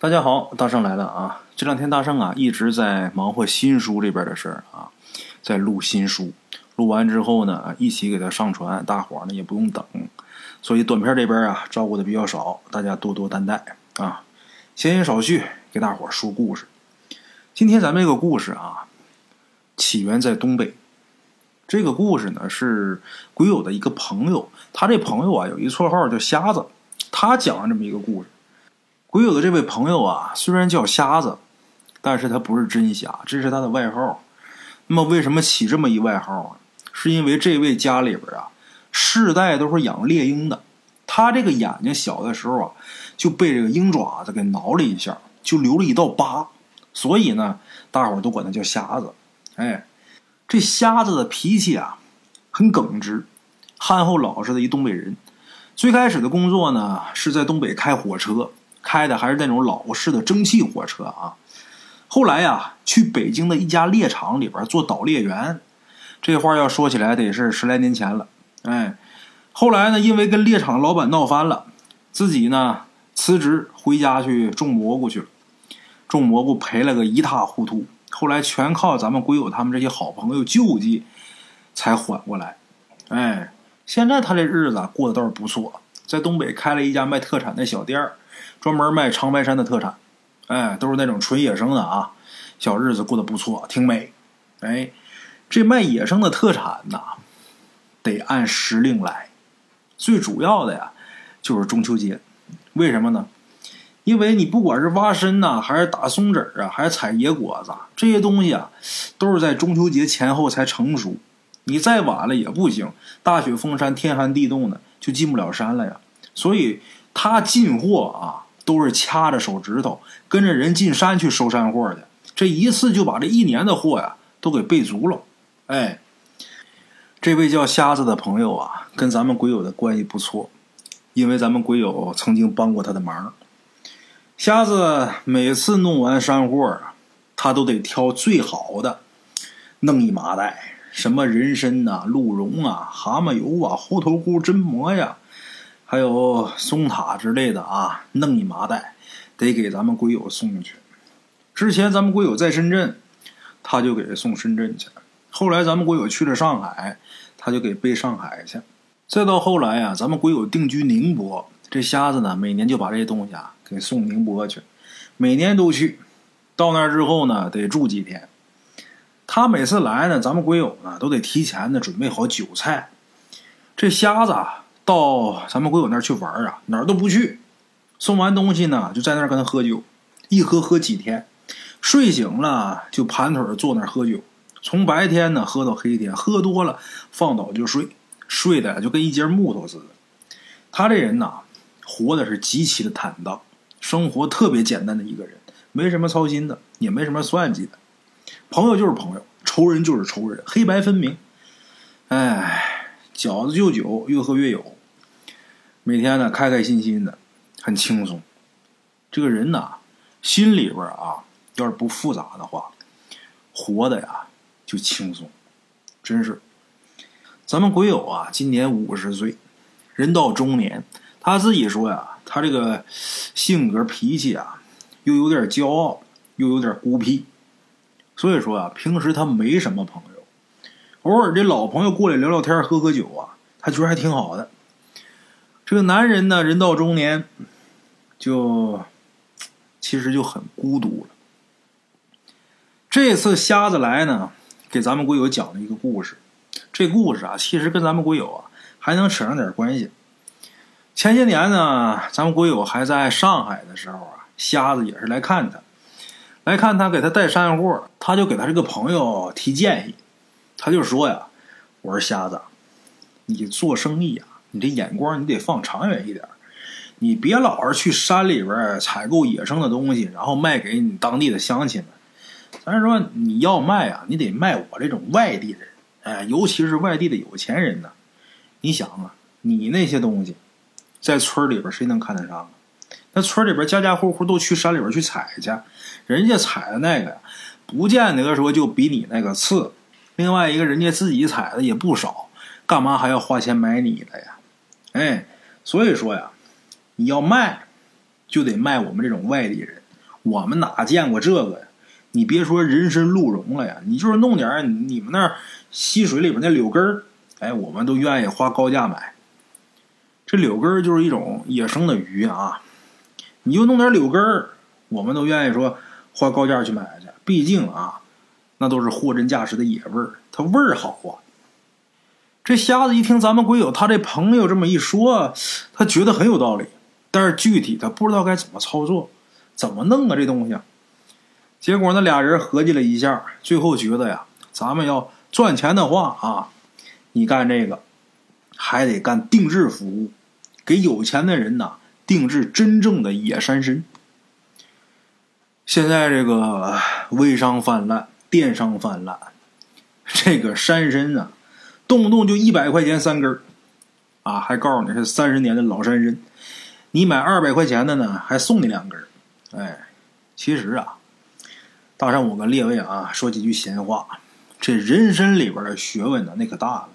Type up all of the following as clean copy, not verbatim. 大家好，大圣来了啊！这两天大圣啊一直在忙活新书这边的事儿啊，在录新书，录完之后呢一起给它上传，大伙儿呢也不用等，所以短片这边啊照顾的比较少，大家多多担待啊。闲言少叙，给大伙儿说故事。今天咱们这个故事啊，起源在东北。这个故事呢是鬼友的一个朋友，他这朋友啊有一绰号叫瞎子，他讲了这么一个故事。鬼友的这位朋友啊虽然叫瞎子，但是他不是真瞎，这是他的外号。那么为什么起这么一外号呢？是因为这位家里边啊世代都是养猎鹰的，他这个眼睛小的时候啊就被这个鹰爪子给挠了一下，就留了一道疤，所以呢大伙都管他叫瞎子。哎，这瞎子的脾气啊很耿直，憨厚老实的一东北人。最开始的工作呢是在东北开火车，开的还是那种老式的蒸汽火车啊。后来呀，去北京的一家猎场里边做导猎员，这话要说起来得是10来年前了。哎，后来呢，因为跟猎场老板闹翻了，自己呢辞职回家去种蘑菇去了。种蘑菇赔了个一塌糊涂，后来全靠咱们鬼友他们这些好朋友救济才缓过来。哎，现在他这日子过得倒是不错，在东北开了一家卖特产的小店儿。专门卖长白山的特产，哎，都是那种纯野生的啊，小日子过得不错，挺美。哎，这卖野生的特产呢，得按时令来。最主要的呀，就是中秋节。为什么呢？因为你不管是挖参呐，还是打松子啊，还是采野果子，这些东西啊，都是在中秋节前后才成熟。你再晚了也不行，大雪封山，天寒地冻的，就进不了山了呀。所以他进货啊，都是掐着手指头跟着人进山去收山货去，这一次就把这一年的货呀都给备足了。哎，这位叫瞎子的朋友啊跟咱们鬼友的关系不错，因为咱们鬼友曾经帮过他的忙。瞎子每次弄完山货啊，他都得挑最好的弄一麻袋，什么人参啊、鹿茸啊、蛤蟆油啊、猴头菇、榛蘑呀，还有松塔之类的啊，弄一麻袋得给咱们鬼友送进去。之前咱们鬼友在深圳，他就给送深圳去，后来咱们鬼友去了上海，他就给背上海去，再到后来啊咱们鬼友定居宁波，这瞎子呢每年就把这些东西啊给送宁波去，每年都去，到那儿之后呢得住几天。他每次来呢咱们鬼友呢都得提前的准备好酒菜。这瞎子啊到咱们鬼友那儿去玩啊，哪儿都不去，送完东西呢就在那儿跟他喝酒，一喝喝几天，睡醒了就盘腿坐那儿喝酒，从白天呢喝到黑天，喝多了放倒就睡，睡的就跟一截木头似的。他这人呢活的是极其的坦荡，生活特别简单的一个人，没什么操心的，也没什么算计的，朋友就是朋友，仇人就是仇人，黑白分明。哎，饺子就酒，越喝越有，每天呢开开心心的，很轻松。这个人呢心里边啊要是不复杂的话，活的呀就轻松。真是咱们鬼友啊今年50岁，人到中年，他自己说呀他这个性格脾气啊又有点骄傲又有点孤僻，所以说啊平时他没什么朋友，偶尔这老朋友过来聊聊天喝喝酒啊，他觉得还挺好的。这个男人呢人到中年就其实就很孤独了。这次瞎子来呢给咱们鬼友讲了一个故事，这故事啊其实跟咱们鬼友啊还能扯上点关系。前些年呢咱们鬼友还在上海的时候啊，瞎子也是来看他，给他带山货，他就给他这个朋友提建议。他就说呀，我说瞎子，你做生意啊你这眼光你得放长远一点，你别老是去山里边采购野生的东西然后卖给你当地的乡亲们。咱说你要卖啊你得卖我这种外地人，哎，尤其是外地的有钱人呢。你想啊你那些东西在村里边谁能看得上啊？那村里边家家户户都去山里边去采去，人家采的那个不见得说就比你那个次，另外一个人家自己采的也不少，干嘛还要花钱买你的呀？哎，所以说呀你要卖就得卖我们这种外地人，我们哪见过这个呀？你别说人参鹿茸了呀，你就是弄点你们那儿溪水里边那柳根儿，哎，我们都愿意花高价买。这柳根儿就是一种野生的鱼啊，你就弄点柳根儿，我们都愿意说花高价去买去，毕竟啊，那都是货真价实的野味儿，它味儿好啊。这瞎子一听咱们鬼友他这朋友这么一说，他觉得很有道理，但是具体他不知道该怎么操作，怎么弄啊这东西啊。结果那俩人合计了一下，最后觉得呀，咱们要赚钱的话啊，你干这个还得干定制服务，给有钱的人呐定制真正的野山参。现在这个微商泛滥，电商泛滥，这个山参啊动不动就100块钱三根儿啊，还告诉你是30年的老山参，你买200块钱的呢还送你2根儿。哎，其实啊，大山我跟列位啊说几句闲话，这人参里边的学问呢那可大了。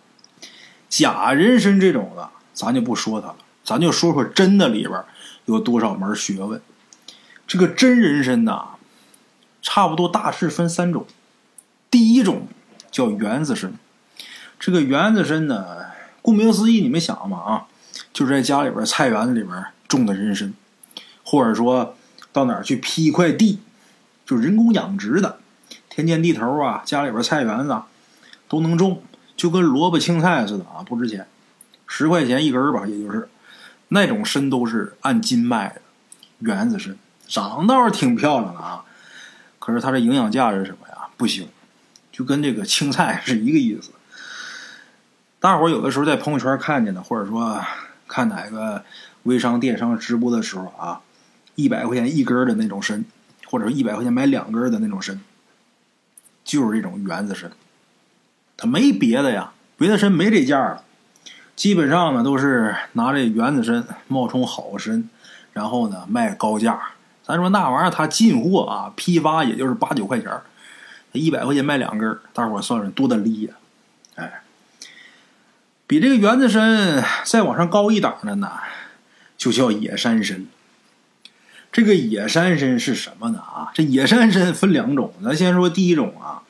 假人参这种的咱就不说它了，咱就说说真的里边有多少门学问。这个真人参呢差不多大致分3种。第一种叫园子参，这个园子参呢顾名思义你们想嘛啊，就是在家里边菜园子里边种的人参，或者说到哪儿去批一块地就人工养殖的，田间地头啊，家里边菜园子啊，都能种，就跟萝卜青菜似的啊，不值钱，10块钱一根吧，也就是那种参都是按斤卖的。园子参长倒是挺漂亮的啊，可是它的营养价值是什么呀？不行，就跟这个青菜是一个意思。大伙儿有的时候在朋友圈看见的，或者说看哪个微商电商直播的时候啊，100块钱一根的那种参，或者100块钱买2根的那种参，就是这种园子参，它没别的呀，别的参没这价了。基本上呢都是拿这园子参冒充好参，然后呢卖高价。咱说那玩意儿它进货啊，批发也就是8、9块钱，100块钱卖2根，大伙算算多的利呀！哎，比这个园子参再往上高一档的呢，就叫野山参。这个野山参是什么呢啊？这野山参分2种，咱先说第一种啊。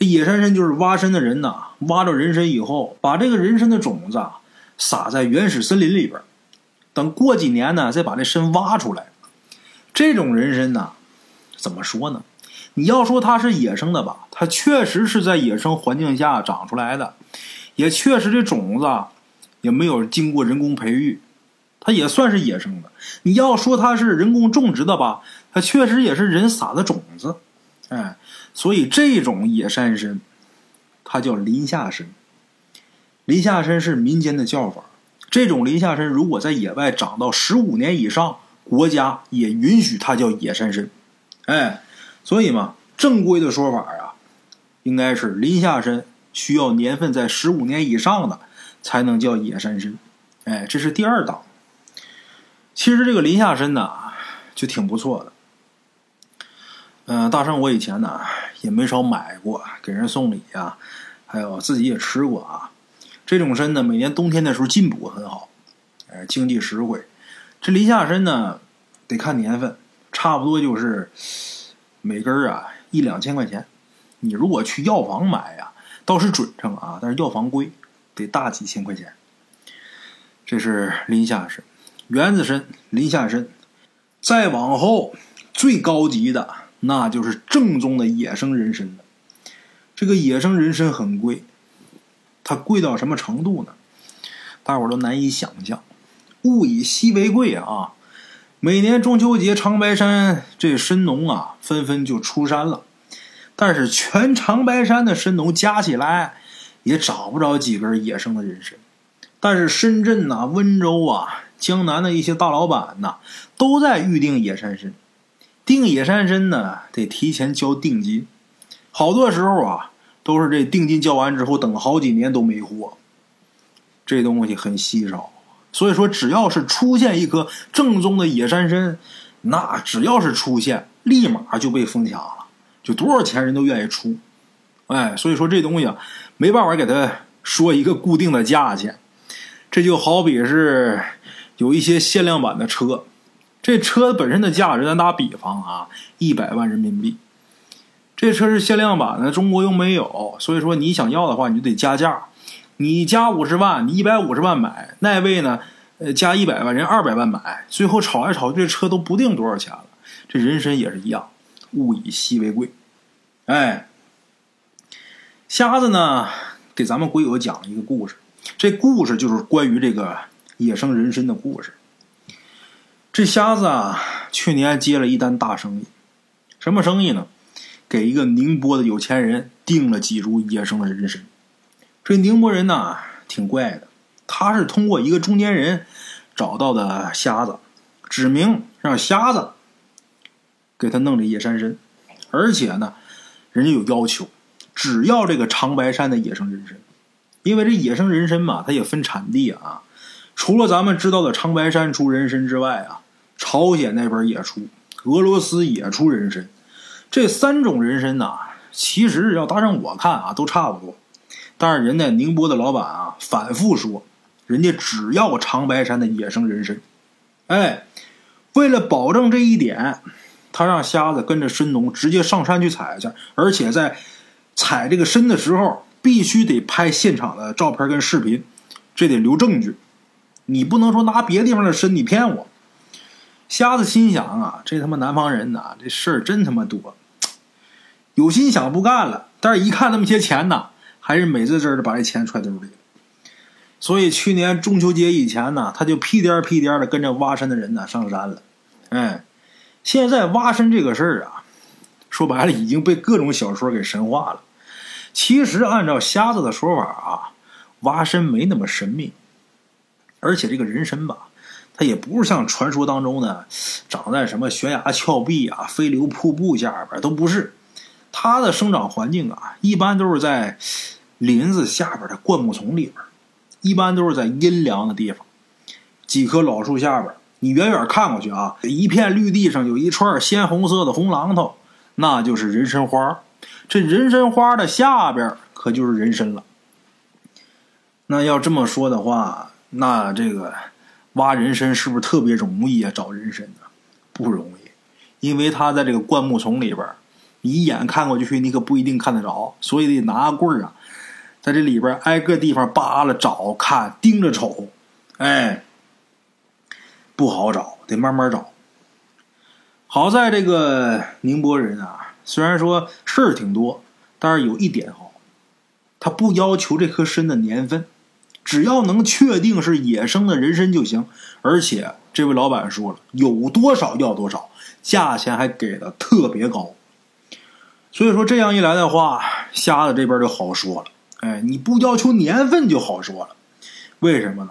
这野山参就是挖参的人呐，挖着人参以后，把这个人参的种子啊撒在原始森林里边，等过几年呢再把这参挖出来。这种人参呢，怎么说呢？你要说它是野生的吧，它确实是在野生环境下长出来的，也确实这种子啊也没有经过人工培育。它也算是野生的。你要说它是人工种植的吧，它确实也是人撒的种子。哎，所以这种野山参它叫林下参。林下参是民间的叫法。这种林下参如果在野外长到15年以上，国家也允许它叫野山参。哎，所以嘛，正规的说法啊应该是林下参需要年份在15年以上的才能叫野山参。哎，这是第二档。其实这个林下参呢就挺不错的，大山我以前呢也没少买过，给人送礼啊，还有自己也吃过啊。这种参呢每年冬天的时候进补很好，经济实惠。这林下参呢得看年份，差不多就是每根啊1、2千块钱，你如果去药房买呀倒是准成啊，但是药房贵，得大几千块钱。这是林下参。园子参、林下参，再往后最高级的那就是正宗的野生人参了。这个野生人参很贵，它贵到什么程度呢？大伙都难以想象。物以稀为贵啊！每年中秋节长白山这参农啊纷纷就出山了，但是全长白山的参农加起来也找不着几根野生的人参。但是深圳啊、温州啊、江南的一些大老板呐，都在预定野山参。订野山参呢，得提前交定金，好多时候啊，都是这定金交完之后，等好几年都没货。这东西很稀少，所以说只要是出现一颗正宗的野山参，那只要是出现，立马就被疯抢了，就多少钱人都愿意出。哎，所以说这东西啊，没办法给他说一个固定的价钱。这就好比是有一些限量版的车，这车本身的价值，咱打比方啊，100万人民币。这车是限量版的，中国又没有，所以说你想要的话，你就得加价。你加50万，你150万买，那位呢，加100万，人200万买，最后炒来炒去，这车都不定多少钱了。这人参也是一样，物以稀为贵。哎，瞎子呢，给咱们鬼友讲了一个故事，这故事就是关于这个野生人参的故事。这瞎子啊，去年接了一单大生意，什么生意呢？给一个宁波的有钱人订了几株野生的人参。这宁波人呢，挺怪的，他是通过一个中间人找到的瞎子，指明让瞎子给他弄这野山参，而且呢，人家有要求，只要这个长白山的野生人参，因为这野生人参嘛，它也分产地啊。除了咱们知道的长白山出人参之外啊，朝鲜那边也出，俄罗斯也出人参。这3种人参啊，其实要搭上我看啊，都差不多。但是人家宁波的老板啊，反复说，人家只要长白山的野生人参。哎，为了保证这一点，他让瞎子跟着参农直接上山去采去，而且在采这个参的时候，必须得拍现场的照片跟视频，这得留证据。你不能说拿别地方的参你骗我。瞎子心想啊，这他妈南方人呐，这事儿真他妈多。有心想不干了，但是一看那么些钱呐，还是美滋滋的把这钱揣兜里。所以去年中秋节以前呢，他就屁颠屁颠的跟着挖参的人呢上山了。哎，现在挖参这个事儿啊，说白了已经被各种小说给神化了。其实按照瞎子的说法啊，挖参没那么神秘，而且这个人参吧，它也不是像传说当中呢长在什么悬崖峭壁啊、飞流瀑布下边，都不是。它的生长环境啊，一般都是在林子下边的灌木丛里边，一般都是在阴凉的地方，几棵老树下边。你远远看过去啊，一片绿地上有一串鲜红色的红榔头，那就是人参花。这人参花的下边可就是人参了。那要这么说的话，那这个挖人参是不是特别容易啊？找人参呢，不容易，因为他在这个灌木丛里边，你一眼看过去你可不一定看得着，所以得拿棍啊，在这里边挨个地方扒了找看，盯着瞅，哎，不好找，得慢慢找。好在这个宁波人啊，虽然说事儿挺多，但是有一点好，他不要求这棵参的年份，只要能确定是野生的人参就行。而且这位老板说了，有多少要多少，价钱还给的特别高。所以说这样一来的话，瞎子这边就好说了。哎，你不要求年份就好说了。为什么呢？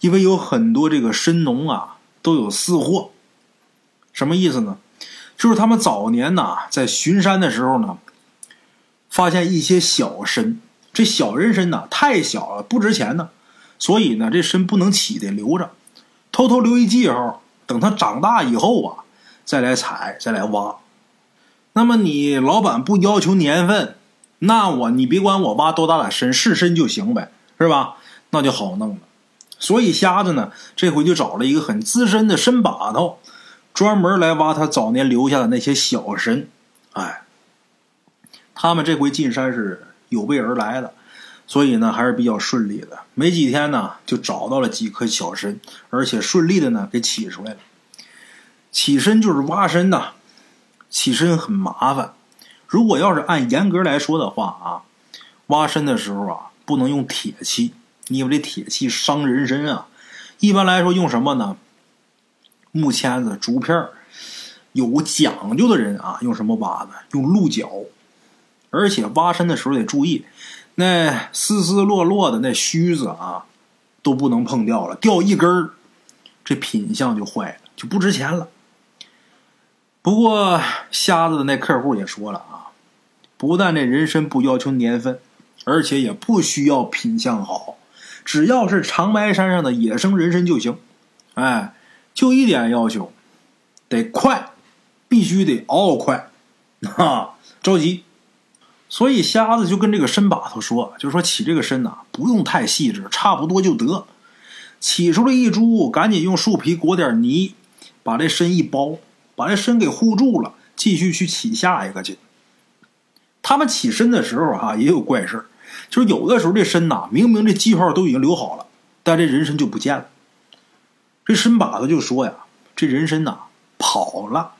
因为有很多这个参农啊都有私货。什么意思呢？就是他们早年呢在巡山的时候呢，发现一些小参，这小人参呢太小了，不值钱呢，所以呢这参不能起，得留着，偷偷留一记号，等它长大以后啊再来采，再来挖。那么你老板不要求年份，那你别管我挖多大的参，是参就行呗，是吧？那就好弄了。所以瞎子呢这回就找了一个很资深的参把头，专门来挖他早年留下的那些小参。哎，他们这回进山是有备而来的，所以呢还是比较顺利的。没几天呢就找到了几颗小参，而且顺利的呢给起出来了。起参就是挖参呐，起参很麻烦。如果要是按严格来说的话啊，挖参的时候啊不能用铁器，因为这铁器伤人参啊。一般来说用什么呢？木签子、竹片。有讲究的人啊用什么挖呢？用鹿角。而且挖参的时候得注意，那丝丝落落的那须子啊都不能碰掉了，掉一根儿，这品相就坏了，就不值钱了。不过瞎子的那客户也说了啊，不但这人参不要求年份，而且也不需要品相好，只要是长白山上的野生人参就行。哎，就一点要求，得快，必须得嗷快啊，着急。所以瞎子就跟这个参把头说，就说起这个参啊不用太细致，差不多就得。起出了一株，赶紧用树皮裹点泥，把这身一包，把这身给护住了，继续去起下一个劲。他们起身的时候哈，也有怪事，就是有的时候这身呐，明明这记号都已经留好了，但这人参就不见了。这身把子就说呀，这人参呐跑了。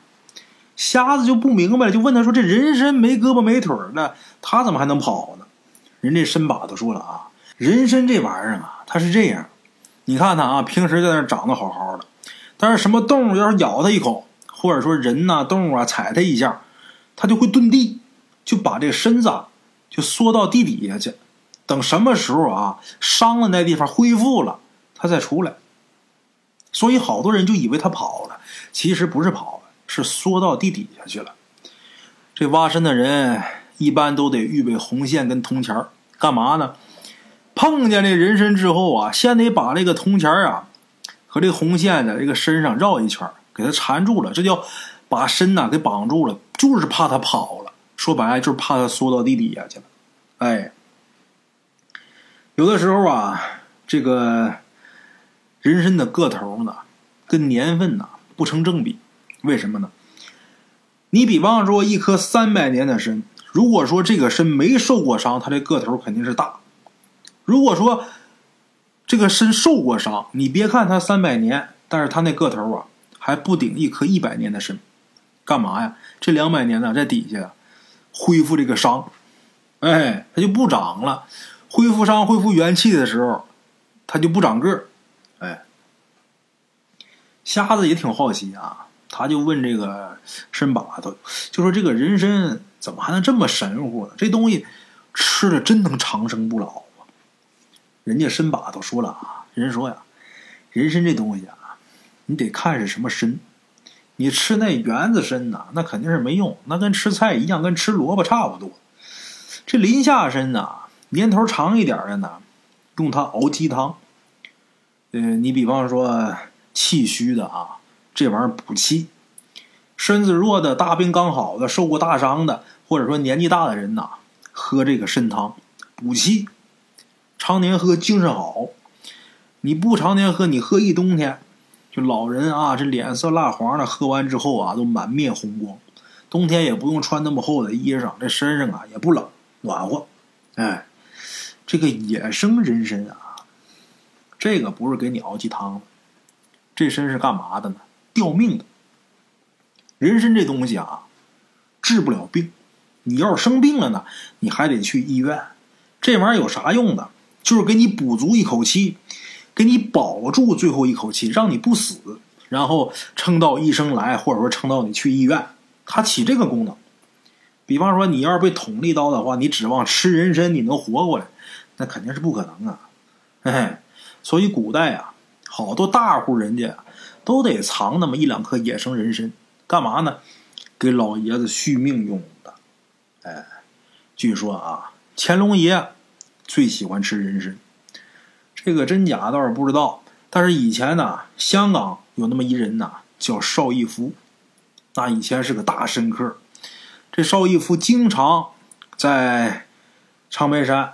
瞎子就不明白了，就问他说：“这人参没胳膊没腿的，他怎么还能跑呢？”人这身把子说了啊，人参这玩意儿啊，它是这样，你看他啊，平时在那长得好好的，但是什么动物要是咬他一口，或者说人呐、动物啊踩他一下，他就会遁地，就把这身子啊就缩到地底下去，等什么时候啊伤了那地方恢复了，他再出来。所以好多人就以为他跑了，其实不是跑了，是缩到地底下去了。这挖参的人一般都得预备红线跟铜钱，干嘛呢？碰见这人参之后啊，先得把这个铜钱啊和这红线的这个身上绕一圈，给他缠住了，这叫把身呐、给绑住了，就是怕他跑了，说白了就是怕他缩到地底下去了。哎，有的时候啊，这个人参的个头呢跟年份呢不成正比。为什么呢？你比方说一棵300年的参，如果说这个参没受过伤，它这个头肯定是大。如果说这个参受过伤，你别看它300年，但是它那个头啊还不顶一棵100年的参。干嘛呀？这200年呢在底下恢复这个伤，哎，它就不长了。恢复伤、恢复元气的时候，它就不长个儿。哎，瞎子也挺好奇啊。他就问这个参把头，就说这个人参怎么还能这么神乎呢？这东西吃了真能长生不老啊！人家参把头说了啊，人说呀，人参这东西啊，你得看是什么参。你吃那园子参呐，那肯定是没用，那跟吃菜一样，跟吃萝卜差不多。这林下参呐，年头长一点的呢，用它熬鸡汤。你比方说气虚的啊，这玩意儿补气。身子弱的、大病刚好的、受过大伤的，或者说年纪大的人呐，喝这个参汤补气。常年喝精神好，你不常年喝，你喝一冬天，就老人啊这脸色蜡黄的，喝完之后啊都满面红光。冬天也不用穿那么厚的衣裳，这身上啊也不冷，暖和。哎，这个野生人参啊，这个不是给你熬鸡汤的，这参是干嘛的呢？吊命的。人参这东西啊治不了病，你要是生病了呢，你还得去医院。这玩意儿有啥用呢？就是给你补足一口气，给你保住最后一口气，让你不死，然后撑到医生来，或者说撑到你去医院，它起这个功能。比方说你要是被捅一刀的话，你指望吃人参你能活过来，那肯定是不可能啊。哎，所以古代啊好多大户人家都得藏那么一两颗野生人参，干嘛呢？给老爷子续命用的。哎，据说啊，乾隆爷最喜欢吃人参，这个真假倒是不知道。但是以前呢，香港有那么一人呢，叫邵逸夫，那以前是个大参客。这邵逸夫经常在长白山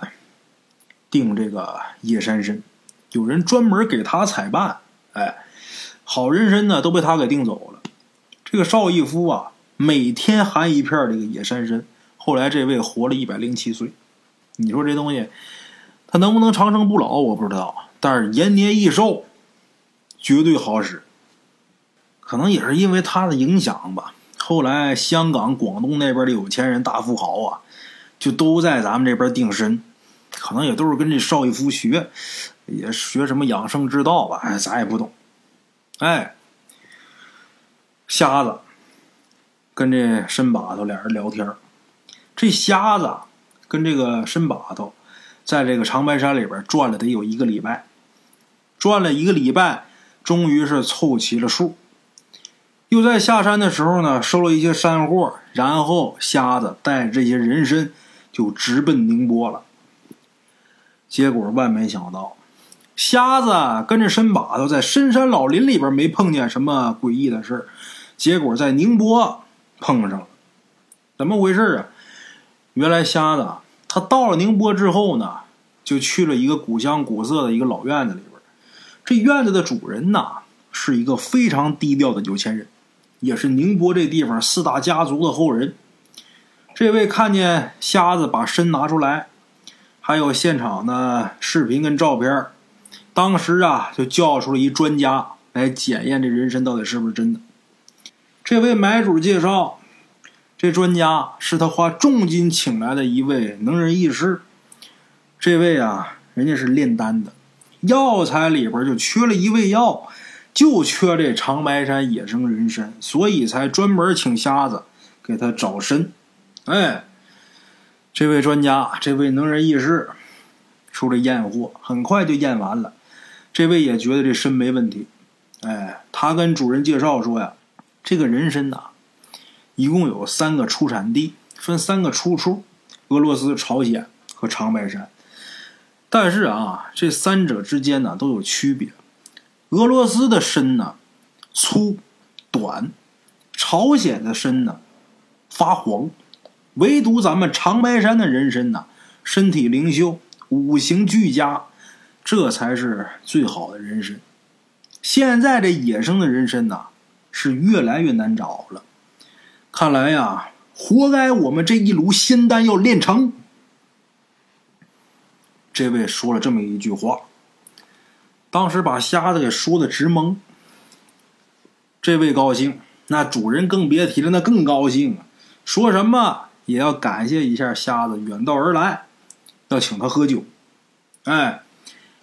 订这个野山参，有人专门给他采办。哎。好人参呢都被他给订走了。这个邵逸夫啊每天含一片这个野山参，后来这位活了107岁。你说这东西他能不能长生不老我不知道，但是延年益寿绝对好使。可能也是因为他的影响吧，后来香港广东那边的有钱人大富豪啊就都在咱们这边订参，可能也都是跟这邵逸夫学，也学什么养生之道吧，哎，咱也不懂。哎，瞎子跟这参把头俩人聊天。这瞎子跟这个参把头在这个长白山里边转了得有1个礼拜，转了1个礼拜，终于是凑齐了数。又在下山的时候呢，收了一些山货，然后瞎子带着这些人参就直奔宁波了。结果万没想到，瞎子跟着参把头在深山老林里边没碰见什么诡异的事，结果在宁波碰上了。怎么回事啊？原来瞎子他到了宁波之后呢，就去了一个古香古色的一个老院子里边。这院子的主人呢是一个非常低调的有钱人，也是宁波这地方四大家族的后人。这位看见瞎子把身拿出来，还有现场的视频跟照片，当时啊就叫出了一专家来检验这人参到底是不是真的。这位买主介绍，这专家是他花重金请来的一位能人异士。这位啊，人家是炼丹的，药材里边就缺了一味药，就缺这长白山野生人参，所以才专门请瞎子给他找参。哎，这位专家，这位能人异士出来验货，很快就验完了。这位也觉得这参没问题。哎，他跟主人介绍说呀，这个人参啊一共有3个出产地，分3个出处，俄罗斯、朝鲜和长白山。但是啊，这3者之间呢都有区别。俄罗斯的参呢粗短，朝鲜的参呢发黄，唯独咱们长白山的人参呢身体灵秀，五行俱佳，这才是最好的人参。现在这野生的人参呢是越来越难找了。看来呀，活该我们这一炉仙丹要炼成。这位说了这么一句话，当时把瞎子给说的直懵。这位高兴，那主人更别提了，那更高兴啊！说什么也要感谢一下瞎子远道而来，要请他喝酒，哎，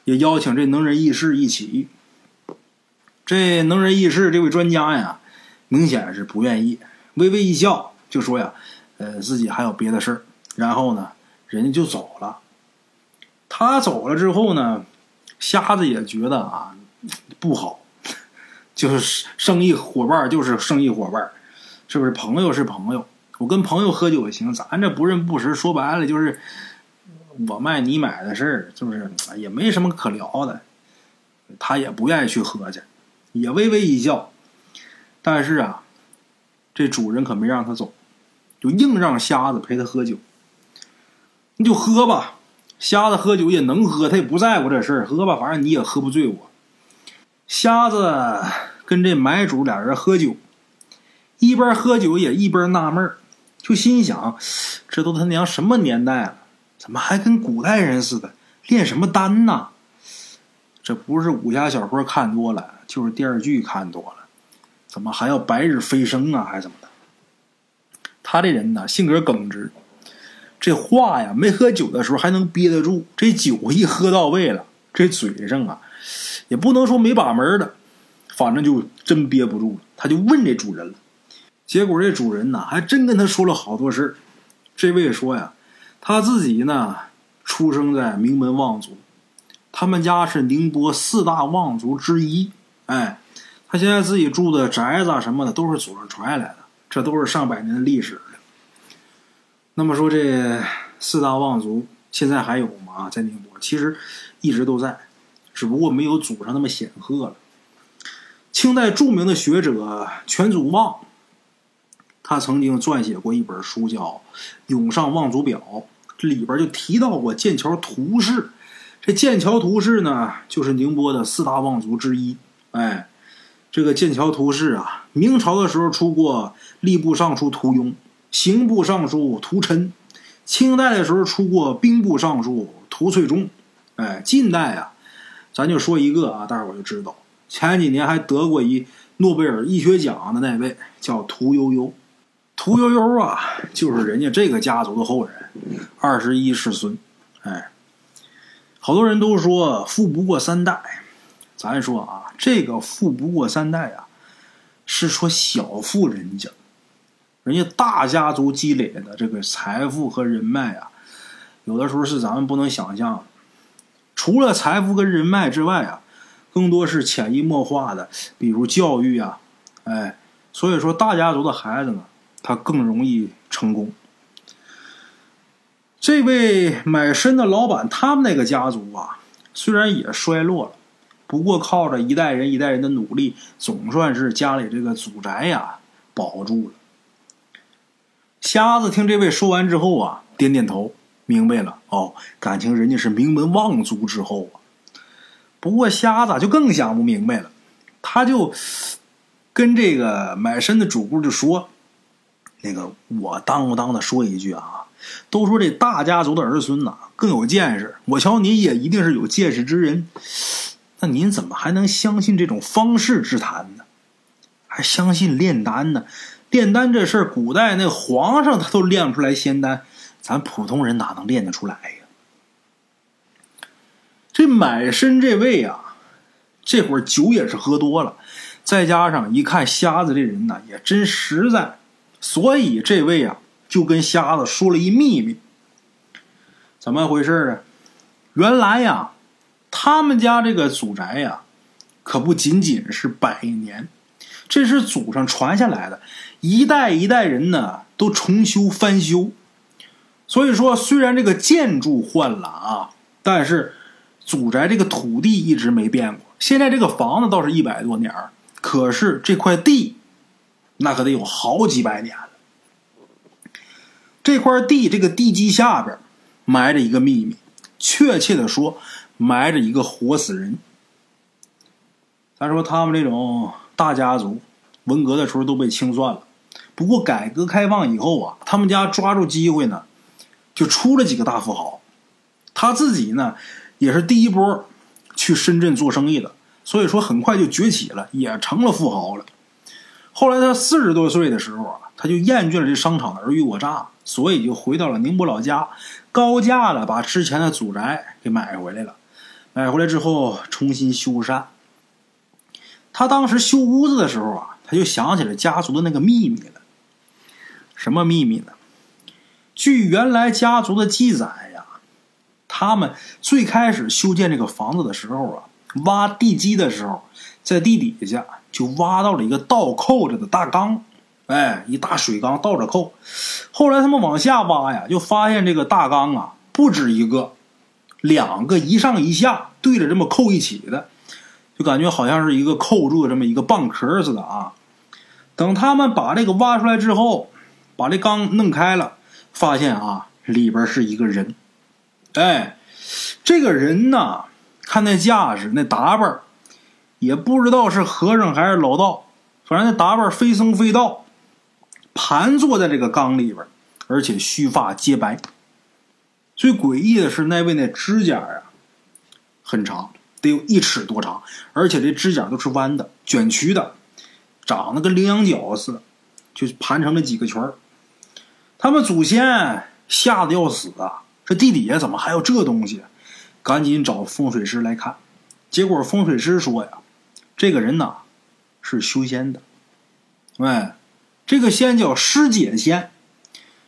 也邀请这能人异士一起。这能人异士这位专家呀，明显是不愿意，微微一笑就说呀，自己还有别的事儿。然后呢，人家就走了。他走了之后呢，瞎子也觉得啊不好，就是生意伙伴就是生意伙伴，是不是？朋友是朋友，我跟朋友喝酒也行，咱这不认不识，说白了就是我卖你买的事儿，就是也没什么可聊的。他也不愿意去喝去，也微微一笑。但是啊，这主人可没让他走，就硬让瞎子陪他喝酒。你就喝吧，瞎子喝酒也能喝，他也不在乎这事儿，喝吧，反正你也喝不醉我。瞎子跟这买主俩人喝酒，一边喝酒也一边纳闷，就心想，这都他娘什么年代了，怎么还跟古代人似的，练什么丹呢？这不是武侠小说看多了，就是电视剧看多了，怎么还要白日飞升啊，还怎么的？他这人呢，性格耿直，这话呀，没喝酒的时候还能憋得住，这酒一喝到位了，这嘴上啊，也不能说没把门的，反正就真憋不住了。他就问这主人了，结果这主人呢，还真跟他说了好多事儿。这位说呀，他自己呢，出生在名门望族，他们家是宁波4大望族之一，哎。他现在自己住的宅子什么的都是祖上传下来的，这都是上百年的历史了。那么说这4大望族现在还有吗？在宁波其实一直都在，只不过没有祖上那么显赫了。清代著名的学者全祖望，他曾经撰写过一本书叫《涌上望族表》，里边就提到过剑桥涂氏。这剑桥涂氏呢，就是宁波的4大望族之一，哎。这个剑桥涂氏啊，明朝的时候出过吏部尚书涂庸、刑部尚书涂琛，清代的时候出过兵部尚书涂粹中，哎，近代啊，咱就说一个啊，大伙就知道，前几年还得过一诺贝尔医学奖的那位叫屠呦呦。屠呦呦啊，就是人家这个家族的后人，21世孙，哎，好多人都说富不过3代。咱说啊，这个富不过3代啊，是说小富人家，人家大家族积累的这个财富和人脉啊，有的时候是咱们不能想象的。除了财富跟人脉之外啊，更多是潜移默化的，比如教育啊，哎，所以说大家族的孩子呢，他更容易成功。这位买参的老板，他们那个家族啊，虽然也衰落了。不过靠着一代人一代人的努力，总算是家里这个祖宅呀保住了。瞎子听这位说完之后啊，点点头，明白了哦，感情人家是名门望族之后啊。不过瞎子就更想不明白了，他就跟这个买身的主顾就说，那个我当不当的说一句啊，都说这大家族的儿孙呐更有见识，我瞧您也一定是有见识之人，那您怎么还能相信这种方式之谈呢？还相信炼丹呢？炼丹这事儿，古代那皇上他都炼不出来仙丹，咱普通人哪能炼得出来呀？这买身这位啊，这会儿酒也是喝多了，再加上一看瞎子这人呢也真实在，所以这位啊就跟瞎子说了一秘密。怎么回事啊？原来呀他们家这个祖宅呀可不仅仅是百年，这是祖上传下来的，一代一代人呢都重修翻修，所以说虽然这个建筑换了啊，但是祖宅这个土地一直没变过。现在这个房子倒是100多年，可是这块地那可得有好几百年了。这块地这个地基下边埋着一个秘密，确切的说埋着一个活死人。咱说他们这种大家族，文革的时候都被清算了，不过改革开放以后啊，他们家抓住机会呢就出了几个大富豪，他自己呢也是第一波去深圳做生意的，所以说很快就崛起了，也成了富豪了。后来他40多岁的时候啊，他就厌倦了这商场的尔虞我诈，所以就回到了宁波老家，高价的把之前的祖宅给买回来了。买回来之后重新修缮。他当时修屋子的时候啊，他就想起了家族的那个秘密了。什么秘密呢？据原来家族的记载呀，他们最开始修建这个房子的时候啊，挖地基的时候，在地底下就挖到了一个倒扣着的大缸，哎，一大水缸倒着扣。后来他们往下挖呀，就发现这个大缸啊不止一个，2个，一上一下对着这么扣一起的，就感觉好像是一个扣住的这么一个蚌壳似的啊。等他们把这个挖出来之后，把这缸弄开了，发现啊里边是一个人。哎，这个人呢看那架势那打扮，也不知道是和尚还是老道，反正那打扮非僧非道，盘坐在这个缸里边，而且须发皆白。最诡异的是那位那指甲啊很长，得有1尺多长，而且这指甲都是弯的卷曲的，长得跟羚羊角似的，就盘成了几个圈儿。他们祖先吓得要死啊，这地底下怎么还有这东西？赶紧找风水师来看。结果风水师说呀，这个人呐是修仙的。哎，这个仙叫尸解仙，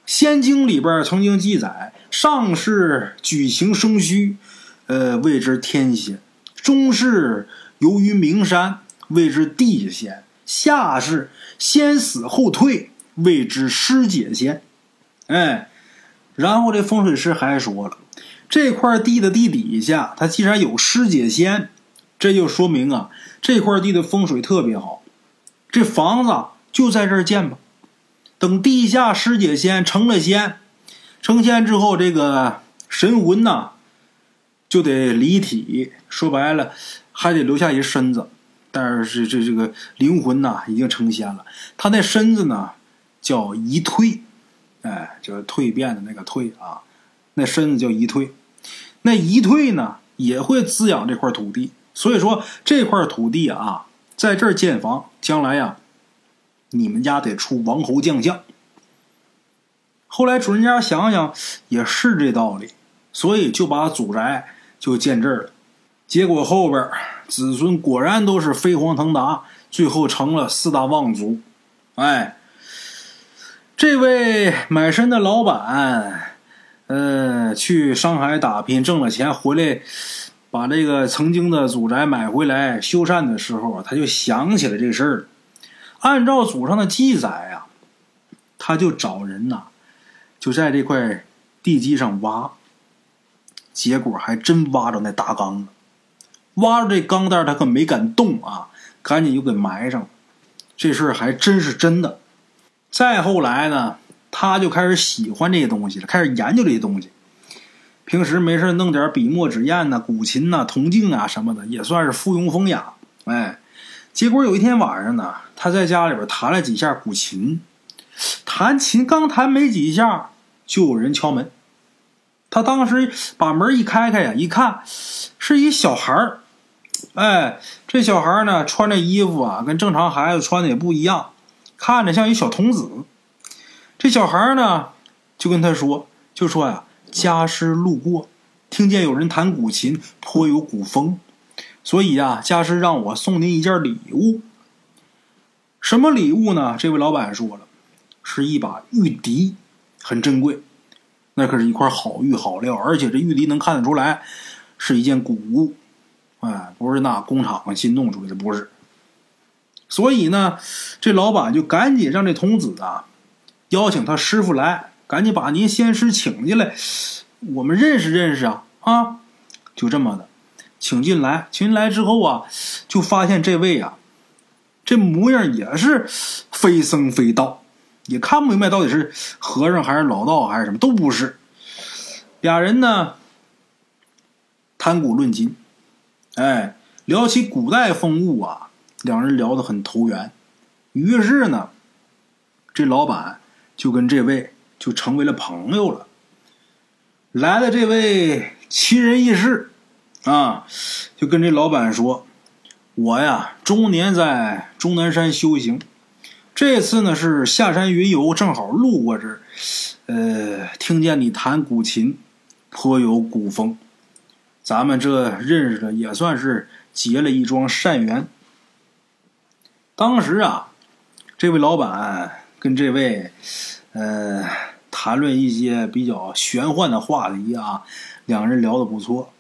仙经里边曾经记载，上世举行生虚，谓之天仙；中世游于名山，谓之地仙；下世先死后退，谓之尸解仙。哎，然后这风水师还说了，这块地的地底下它既然有尸解仙，这就说明啊这块地的风水特别好，这房子就在这儿建吧。等地下尸解仙成了仙，成仙之后这个神魂呢就得离体，说白了还得留下一身子，但是这个灵魂呢已经成仙了，他那身子呢叫移退。哎，就是蜕变的那个蜕啊，那身子叫移退。那移退呢也会滋养这块土地，所以说这块土地啊在这儿建房，将来呀你们家得出王侯将相。后来主人家想想也是这道理，所以就把祖宅就建这儿了。结果后边子孙果然都是飞黄腾达，最后成了4大望族。哎，这位买身的老板去上海打拼挣了钱回来，把这个曾经的祖宅买回来修缮的时候，他就想起了这事儿。按照祖上的记载啊，他就找人呐就在这块地基上挖，结果还真挖着那大缸了。挖着这缸袋他可没敢动啊，赶紧又给埋上了。这事儿还真是真的。再后来呢，他就开始喜欢这些东西了，开始研究这些东西。平时没事弄点笔墨纸砚呐、古琴呐、铜镜啊什么的，也算是附庸风雅。哎，结果有一天晚上呢，他在家里边弹了几下古琴，弹琴刚弹没几下就有人敲门。他当时把门一开开呀，一看是一小孩儿。哎，这小孩呢穿着衣服啊跟正常孩子穿的也不一样，看着像一小童子。这小孩呢就跟他说，就说呀，家师路过，听见有人弹古琴，颇有古风，所以啊，家师让我送您一件礼物。什么礼物呢？这位老板说了，是一把玉笛，很珍贵，那可是一块好玉好料，而且这玉笛能看得出来是一件古物，哎，不是那工厂新弄出来的，不是。所以呢，这老板就赶紧让这童子啊邀请他师傅来，赶紧把您先师请进来，我们认识认识啊。啊，就这么的请进来。请进来之后啊，就发现这位啊这模样也是非僧非道，也看不明白到底是和尚还是老道还是什么，都不是。俩人呢谈古论今，哎，聊起古代风物啊，两人聊得很投缘。于是呢，这老板就跟这位就成为了朋友了。来的这位奇人异士啊，就跟这老板说，我呀终年在终南山修行，这次呢是下山云游，正好路过这儿，听见你弹古琴，颇有古风，咱们这认识的也算是结了一桩善缘。当时啊，这位老板跟这位谈论一些比较玄幻的话题啊，两人聊得不错。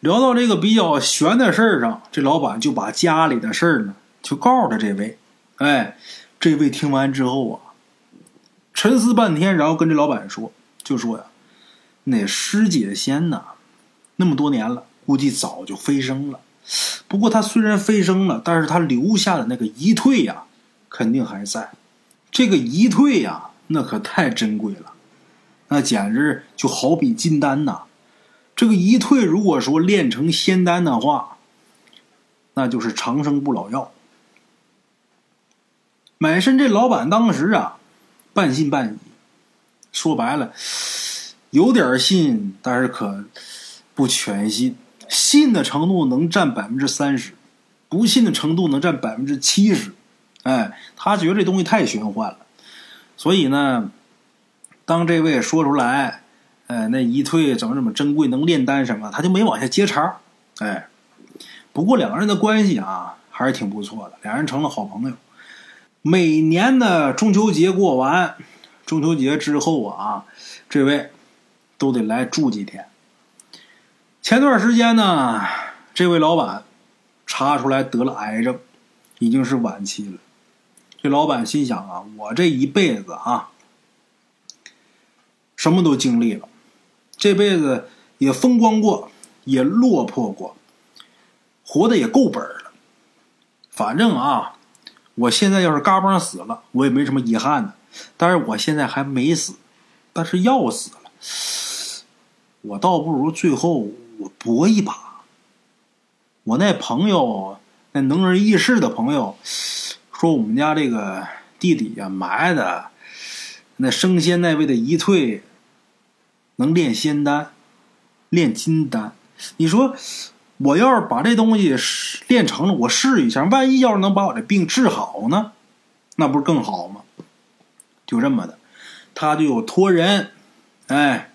聊到这个比较玄的事儿上，这老板就把家里的事儿呢就告诉了这位。哎，这位听完之后啊，沉思半天，然后跟这老板说，就说呀，那师姐仙呢那么多年了，估计早就飞升了，不过她虽然飞升了，但是她留下的那个遗退呀肯定还在。这个遗退呀那可太珍贵了，那简直就好比金丹呐。这个遗退如果说炼成仙丹的话，那就是长生不老药。买身这老板当时啊半信半疑，说白了有点信，但是可不全信，信的程度能占 30%， 不信的程度能占 70%。 哎，他觉得这东西太玄幻了。所以呢当这位说出来那一退怎么这么珍贵，能炼丹什么，他就没往下接茬。哎，不过两个人的关系啊还是挺不错的，两人成了好朋友。每年的中秋节过完，中秋节之后啊，这位都得来住几天。前段时间呢，这位老板查出来得了癌症，已经是晚期了。这老板心想啊，我这一辈子啊什么都经历了，这辈子也风光过，也落魄过，活得也够本了。反正啊，我现在要是嘎嘣死了，我也没什么遗憾的。但是我现在还没死，但是要死了，我倒不如最后我搏一把。我那朋友，那能人异士的朋友，说我们家这个弟弟呀，埋的那升仙那位的遗退，能炼仙丹，炼金丹。你说我要是把这东西练成了，我试一下，万一要是能把我的病治好呢，那不是更好吗？就这么的，他就有托人，哎，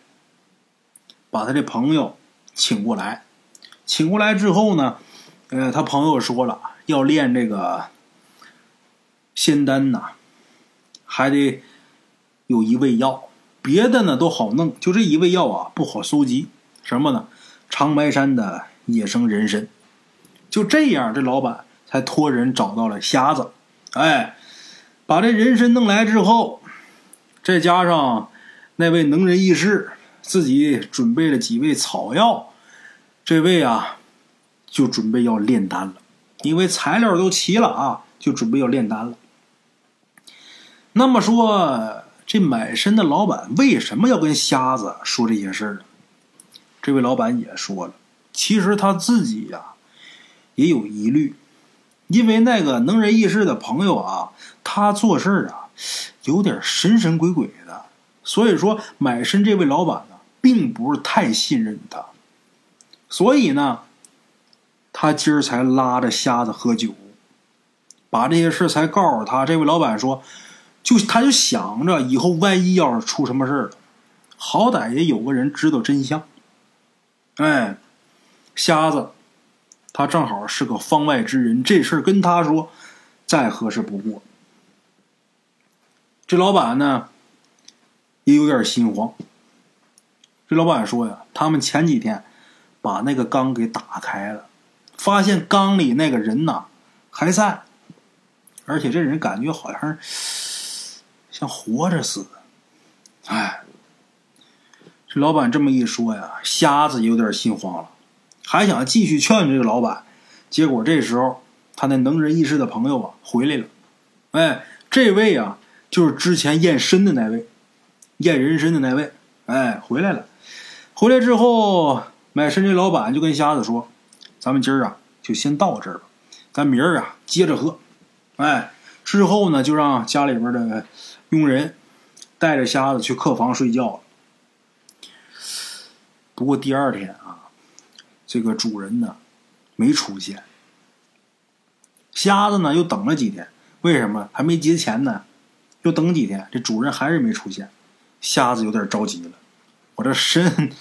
把他这朋友请过来。请过来之后呢，他朋友说了，要练这个仙丹呐，还得有一味药，别的呢都好弄，就这一味药啊不好搜集。什么呢？长白山的野生人参。就这样，这老板才托人找到了瞎子。哎，把这人参弄来之后，再加上那位能人异士自己准备了几味草药，这位啊就准备要炼丹了。因为材料都齐了啊，就准备要炼丹了。那么说这买身的老板为什么要跟瞎子说这些事儿呢？这位老板也说了，其实他自己呀也有疑虑，因为那个能人异士的朋友啊，他做事儿啊有点神神鬼鬼的，所以说买身这位老板呢并不是太信任他，所以呢他今儿才拉着瞎子喝酒，把这些事才告诉他。这位老板说，他就想着以后万一要是出什么事了，好歹也有个人知道真相。哎，瞎子他正好是个方外之人，这事儿跟他说再合适不过。这老板呢也有点心慌。这老板说呀，他们前几天把那个缸给打开了，发现缸里那个人呐还在，而且这人感觉好像像活着似的。哎，这老板这么一说呀，瞎子有点心慌了，还想继续劝这个老板。结果这时候他那能人异士的朋友啊回来了。哎，这位啊就是之前验身的那位，验人参的那位，哎，回来了。回来之后，买参这老板就跟瞎子说，咱们今儿啊就先到这儿吧，咱明儿啊接着喝。哎，之后呢就让家里边的佣人带着瞎子去客房睡觉了。不过第二天啊，这个主人呢没出现，瞎子呢又等了几天，为什么还没结钱呢？又等几天，这主人还是没出现。瞎子有点着急了，我这身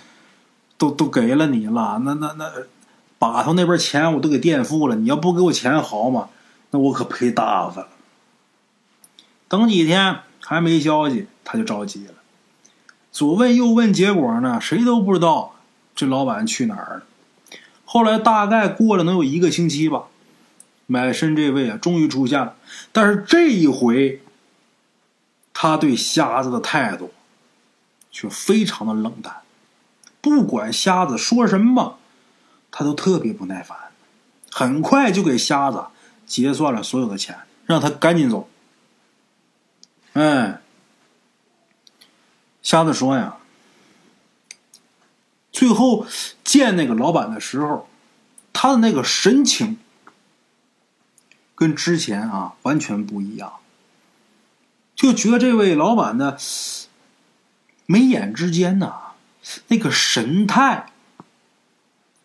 都给了你了，那把头那边钱我都给垫付了，你要不给我钱好嘛，那我可赔大发了。等几天还没消息，他就着急了，左问右问，结果呢谁都不知道这老板去哪儿了。后来大概过了能有一个星期吧，买身这位啊终于出现了。但是这一回他对瞎子的态度却非常的冷淡，不管瞎子说什么他都特别不耐烦，很快就给瞎子结算了所有的钱，让他赶紧走。哎，瞎子说呀，最后见那个老板的时候，他的那个神情跟之前啊完全不一样，就觉得这位老板的眉眼之间呢那个神态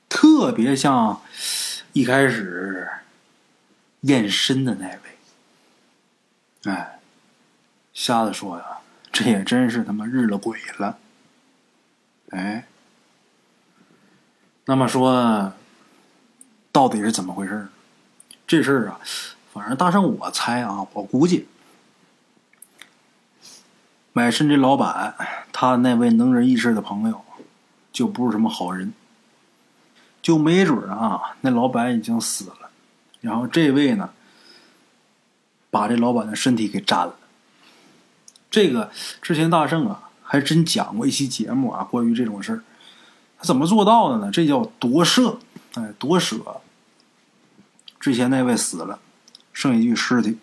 特别像一开始验身的那位。哎，瞎子说呀，这也真是他妈日了鬼了。哎，那么说到底是怎么回事？这事儿啊，反正大圣我猜啊，我估计买身这老板他那位能人异士的朋友就不是什么好人，就没准啊那老板已经死了，然后这位呢把这老板的身体给占了。这个之前大圣啊还真讲过一期节目啊，关于这种事儿，他怎么做到的呢？这叫夺舍。哎，夺舍。之前那位死了，剩一具尸体，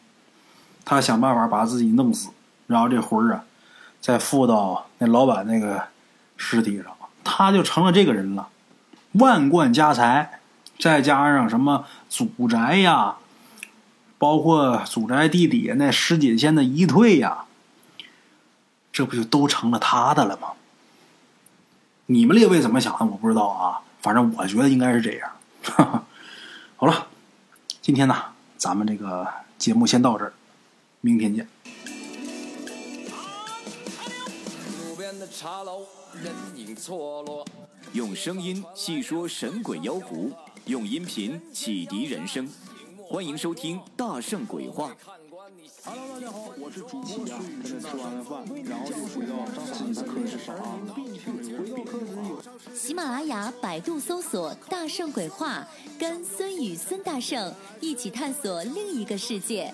他想办法把自己弄死，然后这魂儿啊再附到那老板那个尸体上，他就成了这个人了。万贯家财，再加上什么祖宅呀，包括祖宅地底下那尸解仙的遗退呀，这不就都成了他的了吗？你们列位怎么想的我不知道啊，反正我觉得应该是这样。呵呵，好了，今天呢咱们这个节目先到这儿，明天见。路边的茶楼，人影错落，用声音细说神鬼妖狐，用音频启迪人生，欢迎收听大圣鬼话。Hello， 大家好，我是主播徐宇。现在吃完了饭，然后就回到自己的课室上啊。喜马拉雅、百度搜索“大圣鬼话”，跟孙宇、孙大圣一起探索另一个世界。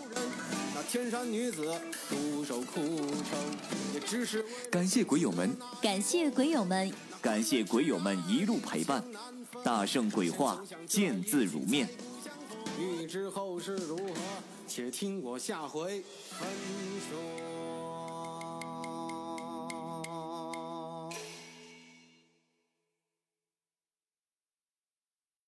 那天山女子独守枯城，也只是感谢鬼友们，感谢鬼友们，感谢鬼友们一路陪伴。大圣鬼话，见字如面。欲知后事如何，且听我下回分说。